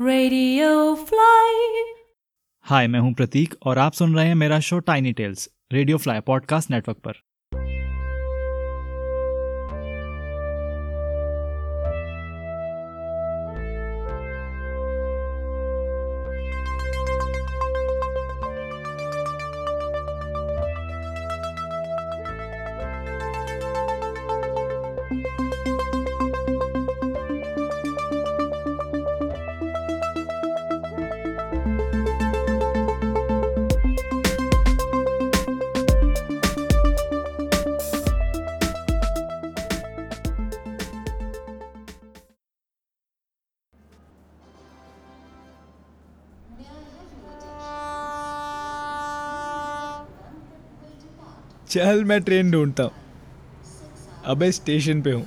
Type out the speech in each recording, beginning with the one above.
Radio fly. हाय, मैं हूं प्रतीक और आप सुन रहे हैं मेरा show Tiny Tales Radio Fly podcast network पर। चल मैं ट्रेन ढूंढता हूँ। अबे स्टेशन पे हूँ।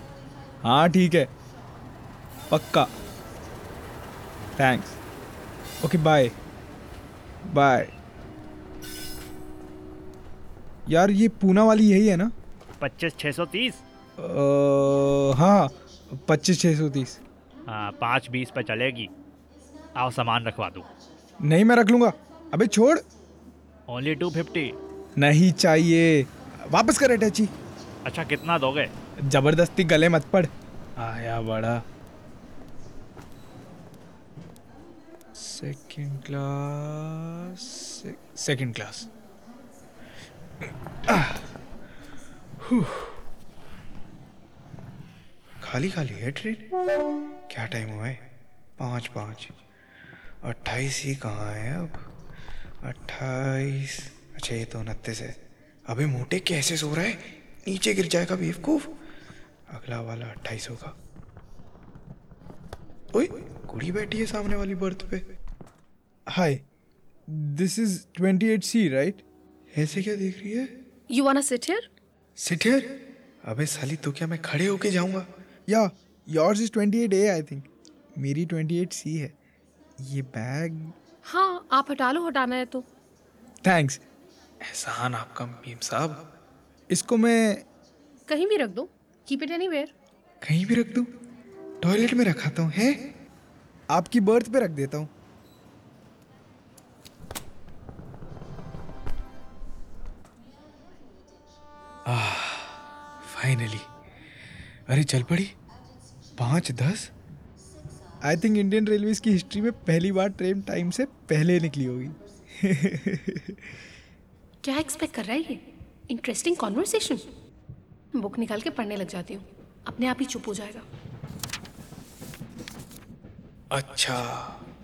हाँ ठीक है, पक्का, थैंक्स, ओके, बाय बाय। यार ये पूना वाली यही है ना? 25,630। हाँ 25,630। हाँ 5:20 पर चलेगी। आओ सामान रखवा दूँ। नहीं मैं रख लूँगा। अबे छोड़। ओनली 250। नहीं चाहिए, वापस कर अटैची। अच्छा कितना दोगे? जबरदस्ती गले मत पड़। आया बड़ा। Second class. खाली खाली है ट्रेन। क्या टाइम हुआ है? 5:05 28 ही कहाँ है अब? 28। अच्छा ये तो 29 है। अबे मोटे कैसे सो रहा है, नीचे गिर जाएगा बेवकूफ। अगला वाला 28 होगा। ओए कुड़ी बैठी है सामने वाली बर्थ पे। Hi, this is 28C right? ऐसे क्या देख रही है? You want to sit here? Sit here? अबे साली तो क्या मैं खड़े होके जाऊंगा? या yours is 28A I think. मेरी 28C है। ये बैग। हाँ आप हटा लो, हटाना है तो। थैंक्स एहसान आपका मीम साहब। इसको मैं कहीं भी रख दूं? Keep it anywhere. कहीं भी रख दूं? टॉयलेट में रखाता हूँ। है आपकी बर्थ पे रख देता हूँ। फाइनली। अरे चल पड़ी। 5:10। आई थिंक इंडियन रेलवेज की हिस्ट्री में पहली बार ट्रेन टाइम से पहले निकली होगी। क्या एक्सपेक्ट कर रहा है ये? Interesting conversation. बुक निकाल के पढ़ने लग जाती हूँ, अपने आप ही चुप हो जाएगा। अच्छा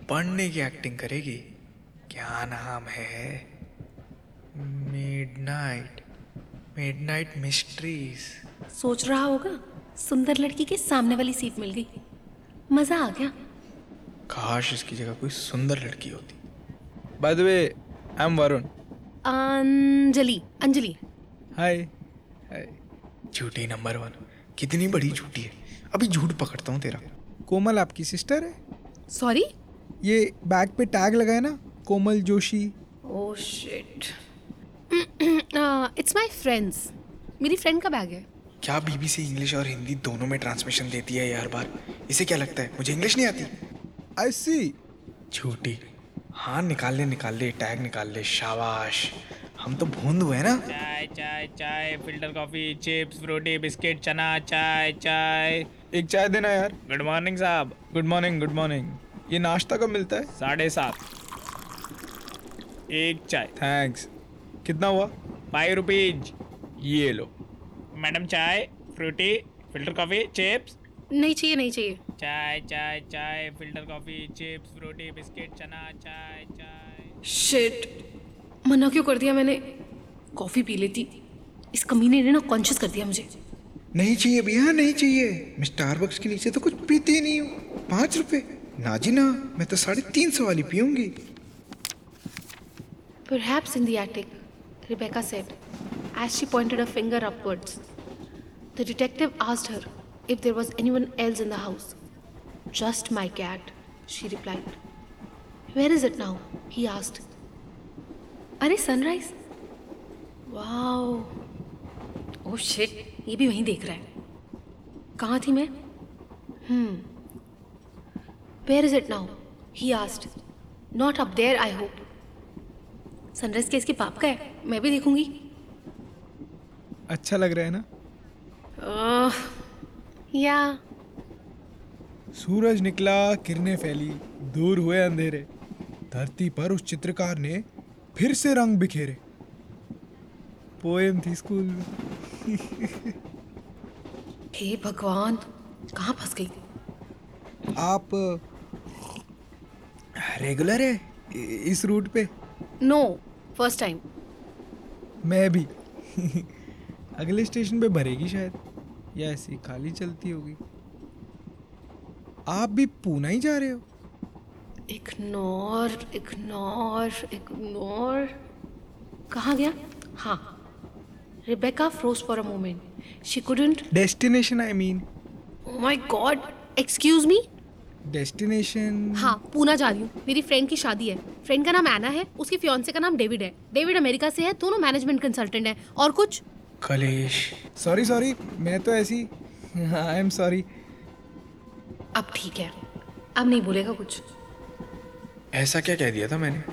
पढ़ने की एक्टिंग करेगी। क्या नाम है? Midnight mysteries. सोच रहा होगा सुंदर लड़की के सामने वाली सीट मिल गई, मजा आ गया। काश इसकी जगह कोई सुंदर लड़की होती। By the way I am Varun. Anjali. Hi. झूठी नंबर 1। कितनी बड़ी झूठी है। अभी झूठ पकड़ता हूँ तेरा। कोमल आपकी सिस्टर है? सॉरी? ये बैग पे टैग लगा है ना, Komal Joshi. Oh shit, it's my friends. मेरी फ्रेंड का बैग है। क्या बीबीसी इंग्लिश और हिंदी दोनों में ट्रांसमिशन देती है यार बार। इसे क्या लगता है मुझे इंग्लिश नहीं आती? आई सी। झूठी। हाँ निकाल ले टैग निकाल ले। शाबाश, हम तो भूंद हुए ना। चाय, filter coffee, chips, Frooti, biscuit, चना, चाय। एक चाय देना यार। गुड मॉर्निंग साहब। Good morning. ये नाश्ता कब मिलता है? 7:30। एक चाय। थैंक्स। कितना हुआ? 5 रुपीज। ये लो मैडम। चाय, फ्रूटी, फिल्टर कॉफी, चिप्स। नहीं चाहिए। चाय, filter coffee, chips, Frooti, biscuit, चना, चाय। शिट, मना क्यों कर दिया मैंने? कॉफी पी लेती। इस कमीने ने ना कॉन्शियस कर दिया मुझे। नहीं चाहिए भैया, नहीं चाहिए। मैं स्टारबक्स के नीचे तो कुछ पीती ही नहीं हूँ। 5 रुपए ना जी ना, मैं तो 350 वाली पीऊँगी। Perhaps in the attic, Rebecca said, as she pointed her finger upwards. The detective asked her if there was anyone else in the house. Just my cat, she replied. Where is it now? He asked. अरे sunrise? Wow. Oh shit, ये भी वहीं देख रहा है। कहाँ थी मैं? Where is it now? He asked, "Not up there, I hope." Sunrise case के पाप का है, मैं भी देखूंगी। अच्छा लग रहा है ना? या सूरज निकला, किरणें फैली, दूर हुए अंधेरे। धरती पर उस चित्रकार ने फिर से रंग बिखेरे। पोएम थी स्कूल में। हे भगवान, कहाँ फंस गई? आप रेगुलर है इस रूट पे? No, first time. मैं भी। अगले स्टेशन पे भरेगी शायद, या ऐसी खाली चलती होगी। आप भी पूना ही जा रहे हो? इग्नोर। कहाँ गया? हाँ, Rebecca froze for a moment. She couldn't. Destination I mean. Oh my God, excuse me. Destination? हाँ, पूना जा रही हूँ। मेरी फ्रेंड की शादी है। फ्रेंड का नाम एना है, उसके फियांसे का नाम डेविड है। डेविड अमेरिका से है, दोनों मैनेजमेंट कंसल्टेंट है। और कुछ कलेश। सॉरी, मैं तो ऐसी। I am sorry. अब ठीक है, अब नहीं बोलेगा कुछ। ऐसा क्या कह दिया था मैंने?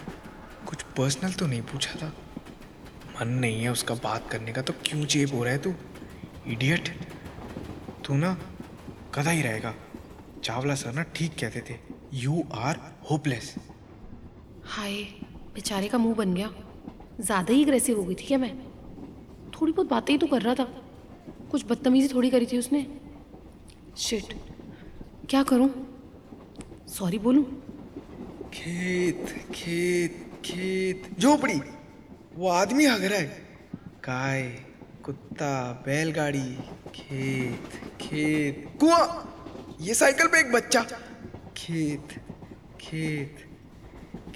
कुछ पर्सनल तो नहीं पूछा था? मन नहीं है उसका बात करने का तो क्यों चेप हो रहा है तू? इडियट। तू ना गधा ही रहेगा। चावला सर ना ठीक कहते थे, यू आर होपलेस। हाय, बेचारे का मुंह बन गया। ज़्यादा ही अग्रेसिव हो गई थी क्या मैं? थोड़ी बहुत बातें ही तो कर रहा था, कुछ बदतमीजी थोड़ी करी थी उसने। शिट, क्या करूं? सॉरी बोलूं? खेत झोपड़ी। वो आदमी हग रहा है। गाय, कुत्ता, बैलगाड़ी, खेत कुआं, ये साइकिल पे एक बच्चा।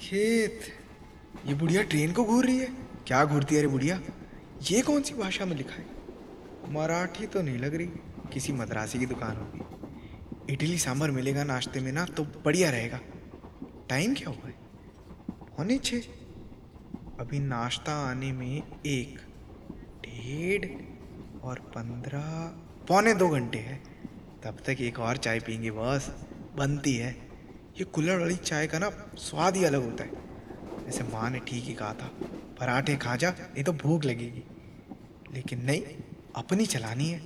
खेत। ये बुढ़िया ट्रेन को घूर रही है। क्या घूरती है रे बुढ़िया? ये कौन सी भाषा में लिखा है? मराठी तो नहीं लग रही, किसी मद्रासी की दुकान होगी। इडली सांभर मिलेगा नाश्ते में ना तो बढ़िया रहेगा। टाइम क्या हुआ है? होने 6। अभी नाश्ता आने में 1:15 1:45 2 घंटे है। तब तक एक और चाय पीएंगे बस, बनती है। ये कुल्हड़ वाली चाय का ना स्वाद ही अलग होता है। जैसे माँ ने ठीक ही कहा था, पराठे खा जा नहीं तो भूख लगेगी। लेकिन नहीं, अपनी चलानी है।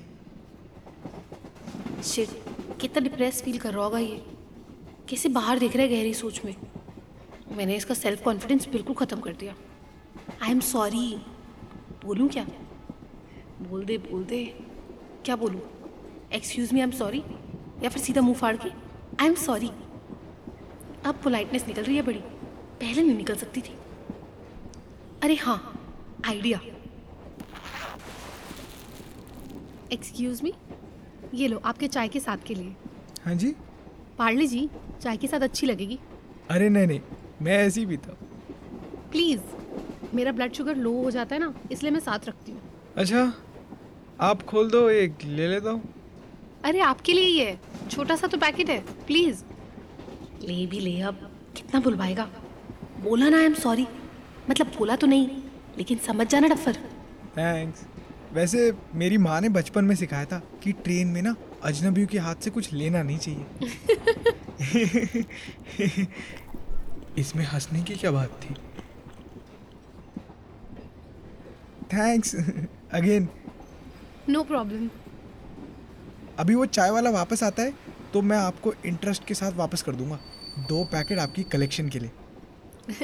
शिट, कितना डिप्रेस फील कर रहा होगा ये। कैसे बाहर दिख रहा है गहरी सोच में। मैंने इसका सेल्फ कॉन्फिडेंस बिल्कुल ख़त्म कर दिया। आई एम सॉरी बोलूँ क्या? बोल दे। क्या बोलूँ? Excuse me, I am sorry, या फिर सीधा मुंह फाड़ के आई एम सॉरी। अब पोलाइटनेस निकल रही है बड़ी, पहले नहीं निकल सकती थी। अरे हाँ, आइडिया। एक्सक्यूज़ मी, ये लो आपके चाय के साथ के लिए। हाँ जी, पार्ले जी चाय के साथ अच्छी लगेगी। अरे नहीं, मैं ऐसी भी था। प्लीज़, मेरा ब्लड शुगर लो हो जाता है ना, इसलिए मैं साथ रखती हूँ। अच्छा, आप खोल दो, एक ले लेता हूँ। अरे आपके लिए ही है, छोटा सा तो पैकेट है। प्लीज़ ले भी ले, अब कितना बुलवाएगा। बोला ना आई एम सॉरी, मतलब बोला तो नहीं, लेकिन समझ जाना डफर। थैंक्स। वैसे मेरी माँ ने बचपन में सिखाया था कि ट्रेन में ना अजनबियों के हाथ से कुछ लेना नहीं चाहिए। इसमें हंसने की क्या बात थी? Thanks again. No problem. अभी वो चाय वाला वापस आता है तो मैं आपको इंटरेस्ट के साथ वापस कर दूंगा 2 पैकेट आपकी कलेक्शन के लिए।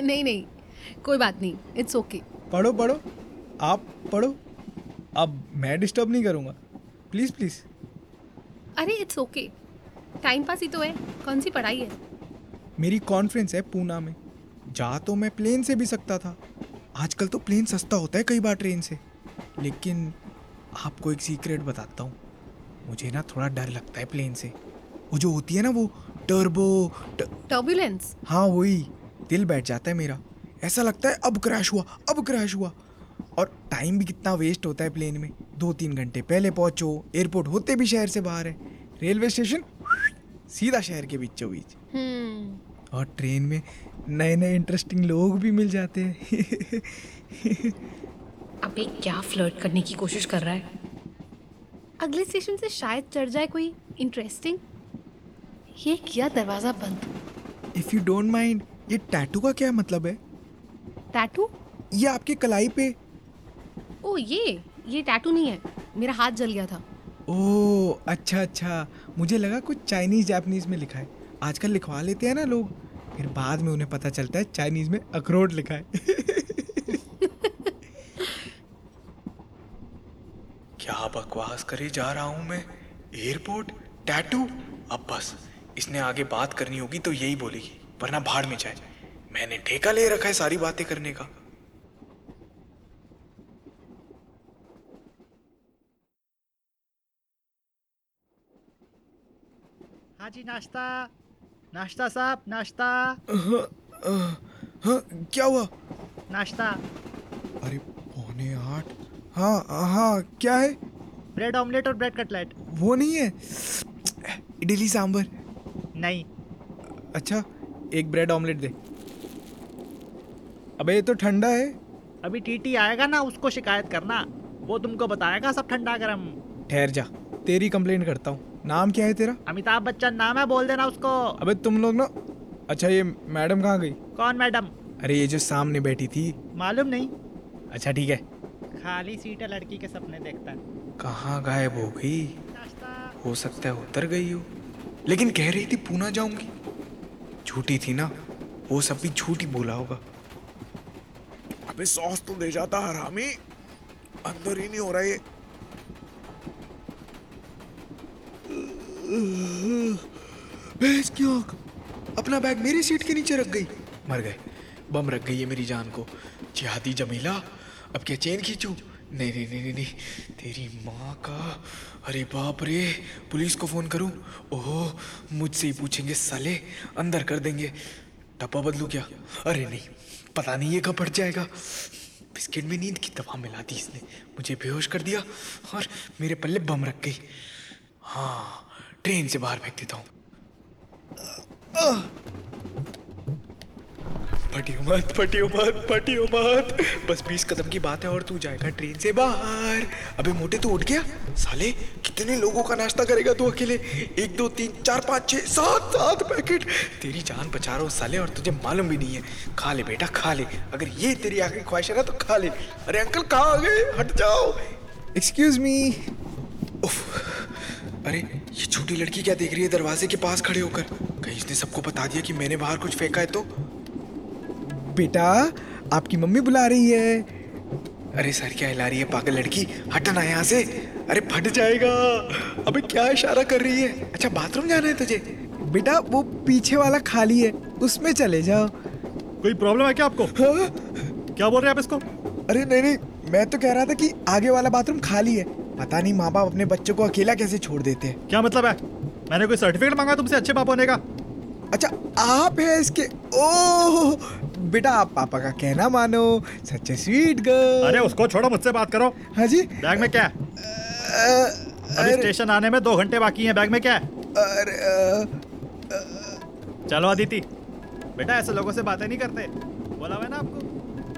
नहीं, कोई बात नहीं, इट्स ओके। पढ़ो, आप पढ़ो। अब मैं डिस्टर्ब नहीं करूँगा, प्लीज़। अरे इट्स ओके, टाइम पास ही तो है, कौन सी पढ़ाई है। मेरी कॉन्फ्रेंस है पूना में। जा तो मैं प्लेन से भी सकता था, आजकल तो प्लेन सस्ता होता है कई बार ट्रेन से। लेकिन आपको एक सीक्रेट बताता हूँ, मुझे ना थोड़ा डर लगता है प्लेन से। वो जो होती है ना, वो टर्बुलेंस। हाँ वही, दिल बैठ जाता है मेरा। ऐसा लगता है अब क्रैश हुआ। और टाइम भी कितना वेस्ट होता है प्लेन में। 2-3 घंटे पहले पहुँचो, एयरपोर्ट होते भी शहर से बाहर है, रेलवे स्टेशन सीधा शहर के बीचों बीच। और ट्रेन में नए इंटरेस्टिंग लोग भी मिल जाते हैं। अबे क्या फ्लर्ट करने की कोशिश कर रहा है? अगले स्टेशन से शायद चढ़ जाए कोई इंटरेस्टिंग। ये किया दरवाज़ा बंद। इफ यू डोंट माइंड, ये टैटू का क्या मतलब है? टैटू? ये आपके कलाई पे। ओ ये टैटू नहीं है, मेरा हाथ जल गया था। ओह अच्छा, मुझे लगा कुछ चाइनीज जापानीज में लिखा है। आजकल लिखवा लेते हैं ना लोग, फिर बाद में उन्हें पता चलता है चाइनीज में अखरोट लिखा है। क्या बकवास करे जा रहा हूँ मैं। एयरपोर्ट, टैटू, अब बस इसने आगे बात करनी होगी तो यही बोलेगी, वरना भाड़ में जाए। मैंने ठेका ले रखा है सारी बातें करने का। हाँ जी, नाश्ता साहब, नाश्ता। हाँ, क्या हुआ? नाश्ता। अरे 7:45। हाँ, क्या है? ब्रेड ऑमलेट और ब्रेड कटलेट। वो नहीं है इडली सांभर? नहीं। अच्छा, एक ब्रेड ऑमलेट दे। अबे ये तो ठंडा है। अभी टीटी आएगा ना, उसको शिकायत करना, वो तुमको बताएगा सब ठंडा गरम। ठहर जा, तेरी कंप्लेंट करता हूँ। नाम क्या है तेरा? अमिताभ बच्चन नाम है, बोल देना उसको। अबे तुम लोग ना। अच्छा, ये मैडम कहाँ गई? कौन मैडम? अरे ये जो सामने बैठी थी। मालूम नहीं। अच्छा ठीक है। खाली सीट है, लड़की के सपने देखता है। कहाँ गायब हो गई? हो सकता है उतर गई हो, लेकिन कह रही थी पूना जाऊंगी। झूठी थी ना, वो सब भी झूठी बोला होगा। अबे सॉस तो दे जाता हरामी, अंदर ही नहीं हो रहा ये। भैंस की आँख अपना बैग मेरी सीट के नीचे रख गई। मर गए, बम रख गई है मेरी जान को। जिहादी जमीला, अब क्या चेन खींचूं? नहीं, तेरी माँ का। अरे बाप रे, पुलिस को फ़ोन करूं? ओह, मुझसे ही पूछेंगे साले, अंदर कर देंगे। टप्पा बदलूं क्या? अरे नहीं, पता नहीं ये कब फट जाएगा। बिस्किट में नींद की दवा मिला दी इसने, मुझे बेहोश कर दिया और मेरे पल्ले बम रख गई। हाँ, ट्रेन से बाहर फेंक देता हूँ। फटियो मत, बस 20 कदम की बात है और तू जाएगा ट्रेन से बाहर। अबे मोटे, तू उठ गया? साले कितने लोगों का नाश्ता करेगा तू अकेले? 1 2 3 4 5 6 7 पैकेट। तेरी जान बचा रहा हूँ साले, और तुझे मालूम भी नहीं है। खा ले बेटा, खा ले, अगर ये तेरी आखिरी ख्वाहिश है ना तो खा ले। अरे अंकल कहाँ आ गए, हट जाओ। Excuse me. अरे ये छोटी लड़की क्या देख रही है दरवाजे के पास खड़े होकर? कहीं इसने सबको बता दिया कि मैंने बाहर कुछ फेंका है तो? बेटा, आपकी मम्मी बुला रही है। अरे सर, क्या हिला रही है पागल लड़की, हटना यहाँ से। अरे फट जाएगा। अबे क्या इशारा कर रही है? अच्छा, बाथरूम जाना है तुझे? बेटा वो पीछे वाला खाली है, उसमें चले जाओ। कोई प्रॉब्लम है क्या आपको? हाँ? क्या बोल रहे हैं आप इसको? अरे नहीं, मैं तो कह रहा था कि आगे वाला बाथरूम खाली है। पता नहीं माँ बाप अपने बच्चों को अकेला कैसे छोड़ देते हैं। क्या मतलब है? मैंने कोई सर्टिफिकेट मांगा तुमसे अच्छे बाप होने का? अच्छा आप है इसके। ओह बेटा, आप पापा का कहना मानो, सच्चे स्वीट गर्ल। अरे उसको छोड़ो, मुझसे बात करो। हाँ जी, बैग में क्या है? अभी स्टेशन आने में 2 घंटे बाकी हैं, बैग में क्या है? चलो अदिति, बेटा ऐसे लोगों से बातें नहीं करते, बोला हुआ है ना आपको।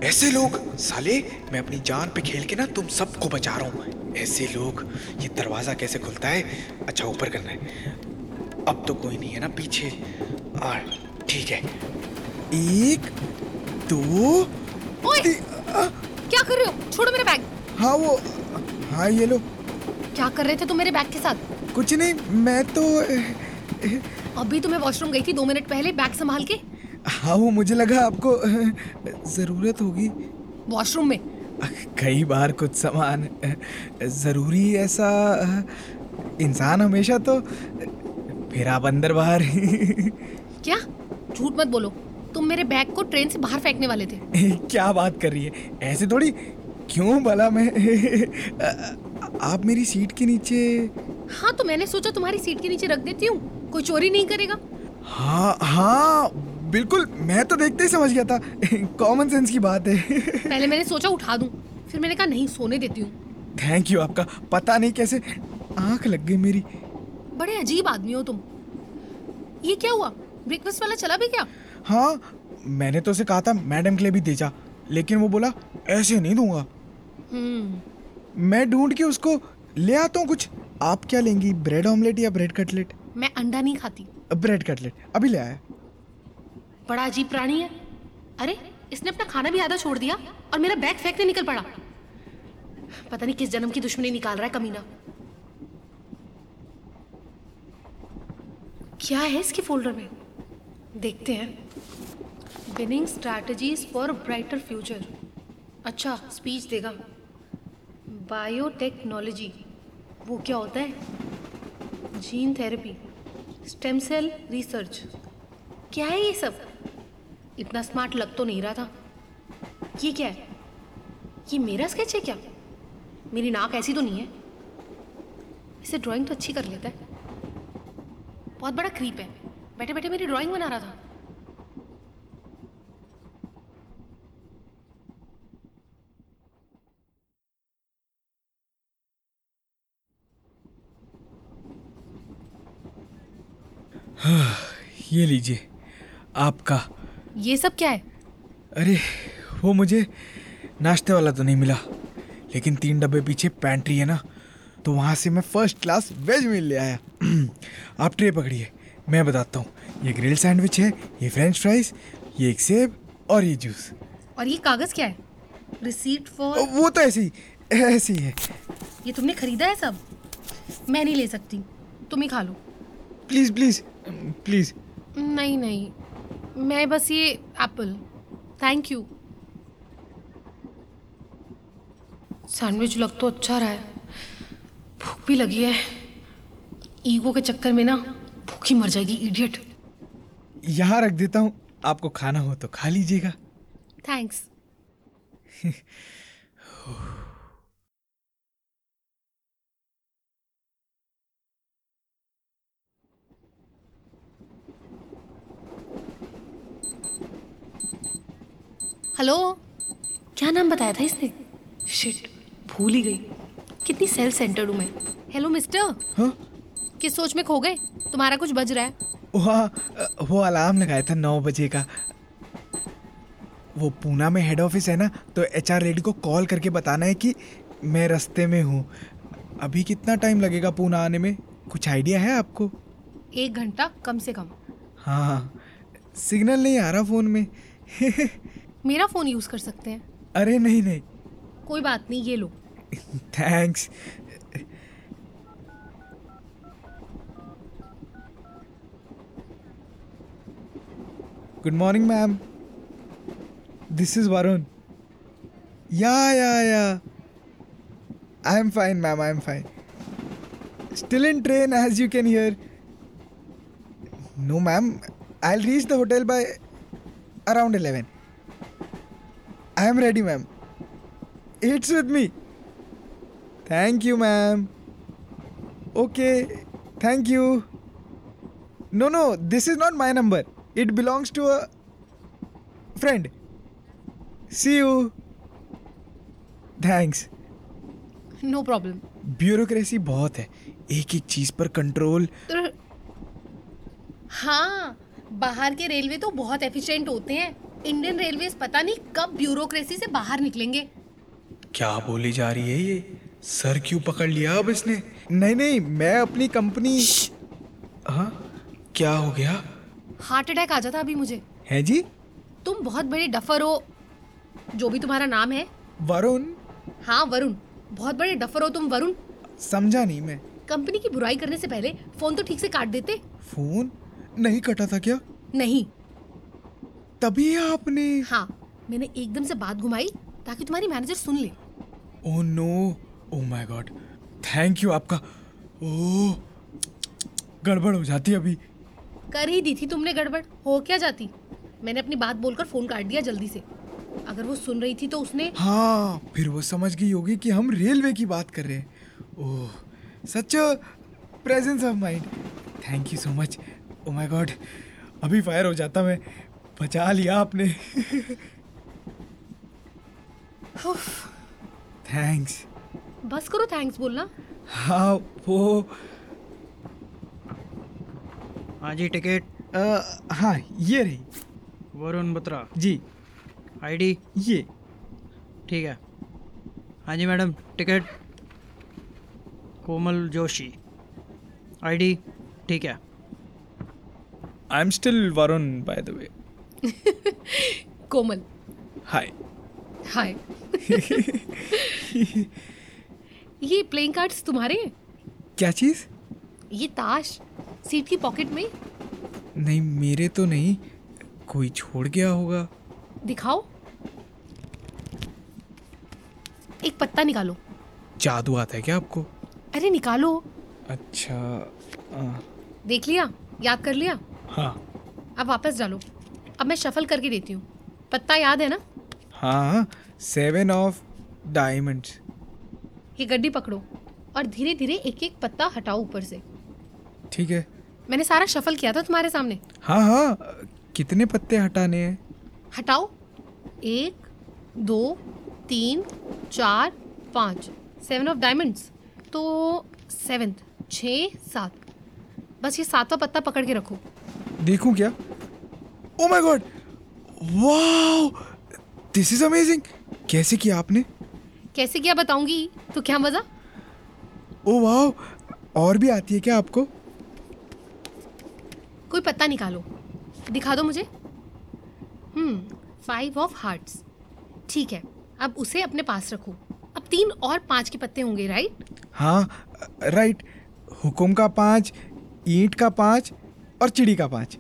ऐसे लोग साले, मैं अपनी जान पे खेल के ना तुम सबको बचा रहा हूँ। ऐसे लोग। ये दरवाज़ा कैसे खुलता है? अच्छा ऊपर करना है। अब तो कोई नहीं है ना पीछे। ठीक है, 1 2। ओए क्या कर रहे हो? छोड़ो मेरा बैग। हाँ वो, हाँ ये लो। क्या कर रहे थे तुम मेरे बैग के साथ? कुछ नहीं, मैं तो अभी तुम्हें वॉशरूम गई थी 2 मिनट पहले, बैग संभाल के। हाँ वो मुझे लगा आपको ज़रूरत होगी। वॉशरूम में कई बार कुछ सामान ज़रूरी, ऐसा इंसान हमेशा तो। फिर आप अंदर बाहर। क्या झूठ मत बोलो, तुम मेरे बैग को ट्रेन से बाहर फेंकने वाले थे। क्या बात कर रही है, ऐसे थोड़ी। क्यों भला मैं? आप मेरी सीट के नीचे। हाँ तो मैंने सोचा तुम्हारी सीट के नीचे रख देती हूँ, कोई चोरी नहीं करेगा। हाँ बिल्कुल, मैं तो देखते ही समझ गया था। कॉमन सेंस की बात है। पहले मैंने सोचा उठा दूं, फिर मैंने कहा नहीं, सोने देती हूँ। थैंक यू आपका, पता नहीं कैसे आंख लग गई मेरी। बड़े अजीब आदमी हो तुम। ये क्या हुआ, ब्रेकफास्ट वाला चला भी क्या? हाँ, मैंने तो उसे कहा था मैडम के लिए भी दे जा, लेकिन वो बोला ऐसे नहीं दूंगा। मैं ढूंढ के उसको ले आता हूँ कुछ। आप क्या लेंगी, ब्रेड ऑमलेट या ब्रेड कटलेट? मैं अंडा नहीं खाती। ब्रेड कटलेट अभी ले आया। बड़ा अजीब प्राणी है। अरे इसने अपना खाना भी आधा छोड़ दिया और मेरा बैग फेंकने निकल पड़ा। पता नहीं किस जन्म की दुश्मनी निकाल रहा है कमीना। क्या है इसके फोल्डर में, देखते हैं। Winning strategies for brighter future. अच्छा स्पीच देगा। बायोटेक्नोलॉजी, वो क्या होता है? Gene therapy, stem cell research, क्या है ये सब? इतना स्मार्ट लग तो नहीं रहा था। ये क्या है? ये मेरा स्केच है क्या? मेरी नाक ऐसी तो नहीं है। इसे ड्राइंग तो अच्छी कर लेता है। बहुत बड़ा क्रीप है, बैठे बैठे मेरी ड्राइंग बना रहा था। हाँ, ये लीजिए आपका। ये सब क्या है? अरे वो मुझे नाश्ते वाला तो नहीं मिला, लेकिन 3 डब्बे पीछे पैंट्री है ना, तो वहाँ से मैं फर्स्ट क्लास वेज मील ले आया। आप ट्रे पकड़िए, मैं बताता हूँ। ये ग्रिल सैंडविच है, ये फ्रेंच फ्राइज, ये एक सेब और ये जूस। और ये कागज़ क्या है? Receipt for? वो तो ऐसी है। ये तुमने खरीदा है सब? मैं नहीं ले सकती, तुम ही खा लो। Please please please. नहीं नहीं, मैं बस ये एप्पल। Thank you. सैंडविच लग तो अच्छा रहा है, भूख भी लगी है। ईगो के चक्कर में ना भूख ही मर जाएगी। इडियट। यहाँ रख देता हूँ, आपको खाना हो तो खा लीजिएगा। थैंक्स। हेलो, क्या नाम बताया था इसने? शिट, भूल ही गई। कितनी सेल्फ सेंटर्ड हूँ मैं। Hello mister. हाँ? किस सोच में खो गए? तुम्हारा कुछ बज रहा है। वो अलार्म लगाया था 9 बजे का। वो पूना में हेड ऑफिस है ना, तो एचआर लेडी को कॉल करके बताना है कि मैं रास्ते में हूँ। अभी कितना टाइम लगेगा पूना आने में, कुछ आइडिया है आपको? 1 घंटा कम से कम। हाँ, सिग्नल नहीं आ रहा फ़ोन में। मेरा फ़ोन यूज़ कर सकते हैं? अरे नहीं नहीं, कोई बात नहीं, ये लो। Thanks. Good morning ma'am, this is Varun. Yeah I am fine ma'am, I am fine. Still in train as you can hear. No ma'am, I will reach the hotel by around 11। I am ready ma'am, it's with me. Thank you ma'am. Okay thank you. No no, this is not my number, it belongs to a friend. See you. Thanks. No problem. Bureaucracy बहुत है, एक एक चीज पर control. हाँ, बाहर के railway तो बहुत एफिशिएंट होते हैं। इंडियन रेलवे पता नहीं कब ब्यूरोक्रेसी से बाहर निकलेंगे। क्या बोली जा रही है ये? सर क्यों पकड़ लिया अब इसने? नहीं नहीं, मैं अपनी कंपनी। हाँ, क्या हो गया? हार्ट अटैक आ जाता अभी मुझे। है जी? तुम बहुत बड़े डफर हो, जो भी तुम्हारा नाम है। वरुण। हाँ वरुण, बहुत बड़े डफर हो तुम वरुण। समझा नहीं मैं। कंपनी की बुराई करने से पहले फोन तो ठीक से काट देते। फोन नहीं कटा था क्या? नहीं। तभी आपने? हाँ, मैंने एकदम से बात घुमाई ताकि तुम्हारी मैनेजर सुन ले। Oh no, oh my God, thank you आपका। ओह, गड़बड़ हो जाती अभी। कर ही दी थी तुमने गड़बड़, हो क्या जाती। मैंने अपनी बात बोलकर फोन काट दिया जल्दी से। अगर वो सुन रही थी तो उसने। हाँ, फिर वो समझ गई होगी कि हम रेलवे की बात कर रहे हैं। Oh, such presence of mind, thank you so much. Oh my God, अभी फायर हो जाता मैं। बचा लिया आपने। थैंक्स। बस करो थैंक्स बोलना। हाँ वो। हाँ जी, टिकट। हाँ ये रही। वरुण बत्रा जी। आईडी ये। ठीक है। हाँ जी madam, ticket Komal Joshi. ID ठीक है। I am still Varun by the way. Komal hi hi. ये प्लेइंग कार्ड्स तुम्हारे हैं? क्या चीज? ये ताश सीट की पॉकेट में। नहीं मेरे तो नहीं, कोई छोड़ गया होगा। दिखाओ। एक पत्ता निकालो। जादू आता है क्या आपको? अरे निकालो। अच्छा देख लिया, याद कर लिया? हाँ। अब वापस डालो। अब मैं शफल करके देती हूँ। पत्ता याद है ना? हाँ। 7 of डायमंड्स। ये गड्डी पकड़ो और धीरे धीरे एक एक पत्ता हटाओ ऊपर से। ठीक है। मैंने सारा शफल किया था तुम्हारे सामने। हाँ हाँ। कितने पत्ते हटाने हैं? हटाओ। 1 2 3 4 5। 7 of डायमंड्स तो 7 6 7। बस ये 7वां पत्ता पकड़ के रखो। देखूं क्या? Oh my god, wow, this is amazing. कैसे किया आपने? कैसे किया बताऊंगी तो क्या मजा। ओह वाओ, और भी आती है क्या आपको? कोई पत्ता निकालो, दिखा दो मुझे। 5 of हार्ट्स। ठीक है, अब उसे अपने पास रखो। अब 3 और 5 के पत्ते होंगे, राइट? हाँ राइट। हुकुम का 5, ईंट का 5 और चिड़ी का 5।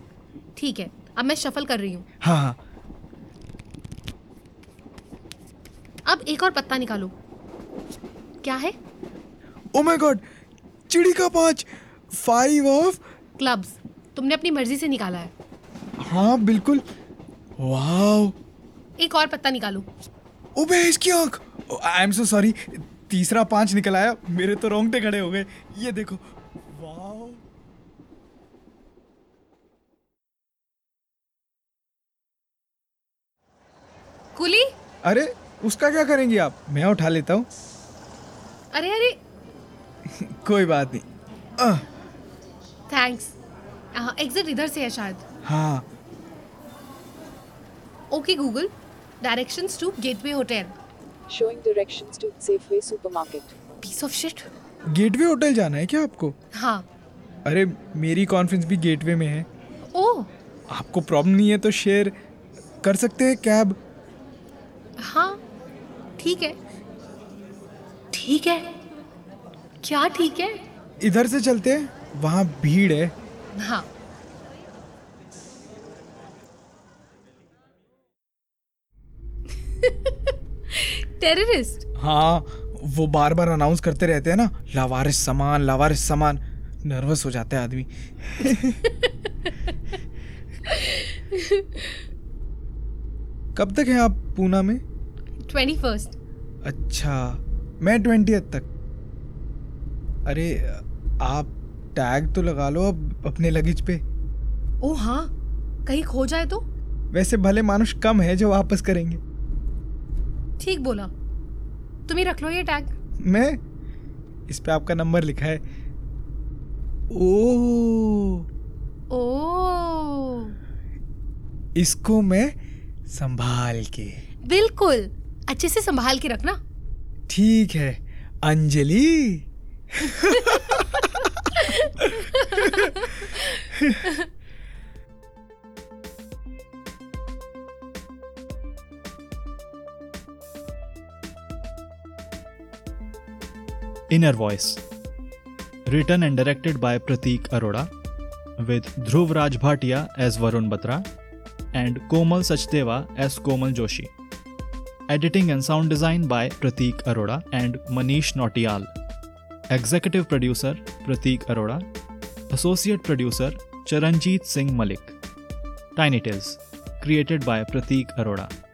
ठीक है, अब मैं शफल कर रही हूँ। हाँ। अब एक और पत्ता निकालो। क्या है? ओह माय गॉड, चिड़ी का 5। 5 of क्लब्स। तुमने अपनी मर्जी से निकाला है। हाँ बिल्कुल। वाओ। एक और पत्ता निकालो। ओबे इसकी आँख। आई एम सो सॉरी, तीसरा 5 निकल आया। मेरे तो रोंगटे खड़े हो गए। ये देखो। वाओ। कुली। अरे उसका क्या करेंगी आप? मैं उठा लेता हूँ। अरे अरे कोई बात नहीं। थैंक्स। एग्जिट इधर से है शायद। हाँ। Okay Google, directions to Gateway Hotel. Showing directions to Safeway supermarket. Piece of shit. Gateway Hotel जाना है क्या आपको? हाँ। अरे मेरी कॉन्फ्रेंस भी गेटवे में है। ओह। आपको प्रॉब्लम नहीं है तो शेयर कर सकते हैं कैब। हाँ ठीक है। ठीक है क्या? ठीक है, इधर से चलते हैं, वहाँ भीड़ है। हाँ। टेररिस्ट। हाँ, वो बार बार अनाउंस करते रहते हैं ना, लावारिस सामान लावारिस सामान। नर्वस हो जाता है आदमी। कब तक हैं आप पूना में? 21st। अच्छा, मैं 20th तक। अरे आप टैग तो लगा लो अब अपने लगेज पे। ओ हाँ, कहीं खो जाए तो। वैसे भले मानुष कम है जो वापस करेंगे। ठीक बोला। तुम ही रख लो ये टैग। मैं? इस पे आपका नंबर लिखा है। ओह ओह, इसको मैं संभाल के। बिल्कुल, अच्छे से संभाल के रखना। ठीक है Anjali. Inner Voice, written and directed by Pratik Aroda, with Dhruv Raj Bhatia as Varun Batra and Komal Sachdeva as Komal Joshi. Editing and sound design by Pratik Aroda and Manish Nautiyal. Executive producer Pratik Aroda. Associate producer Charanjeet Singh Malik. Tiny Tales, created by Pratik Aroda.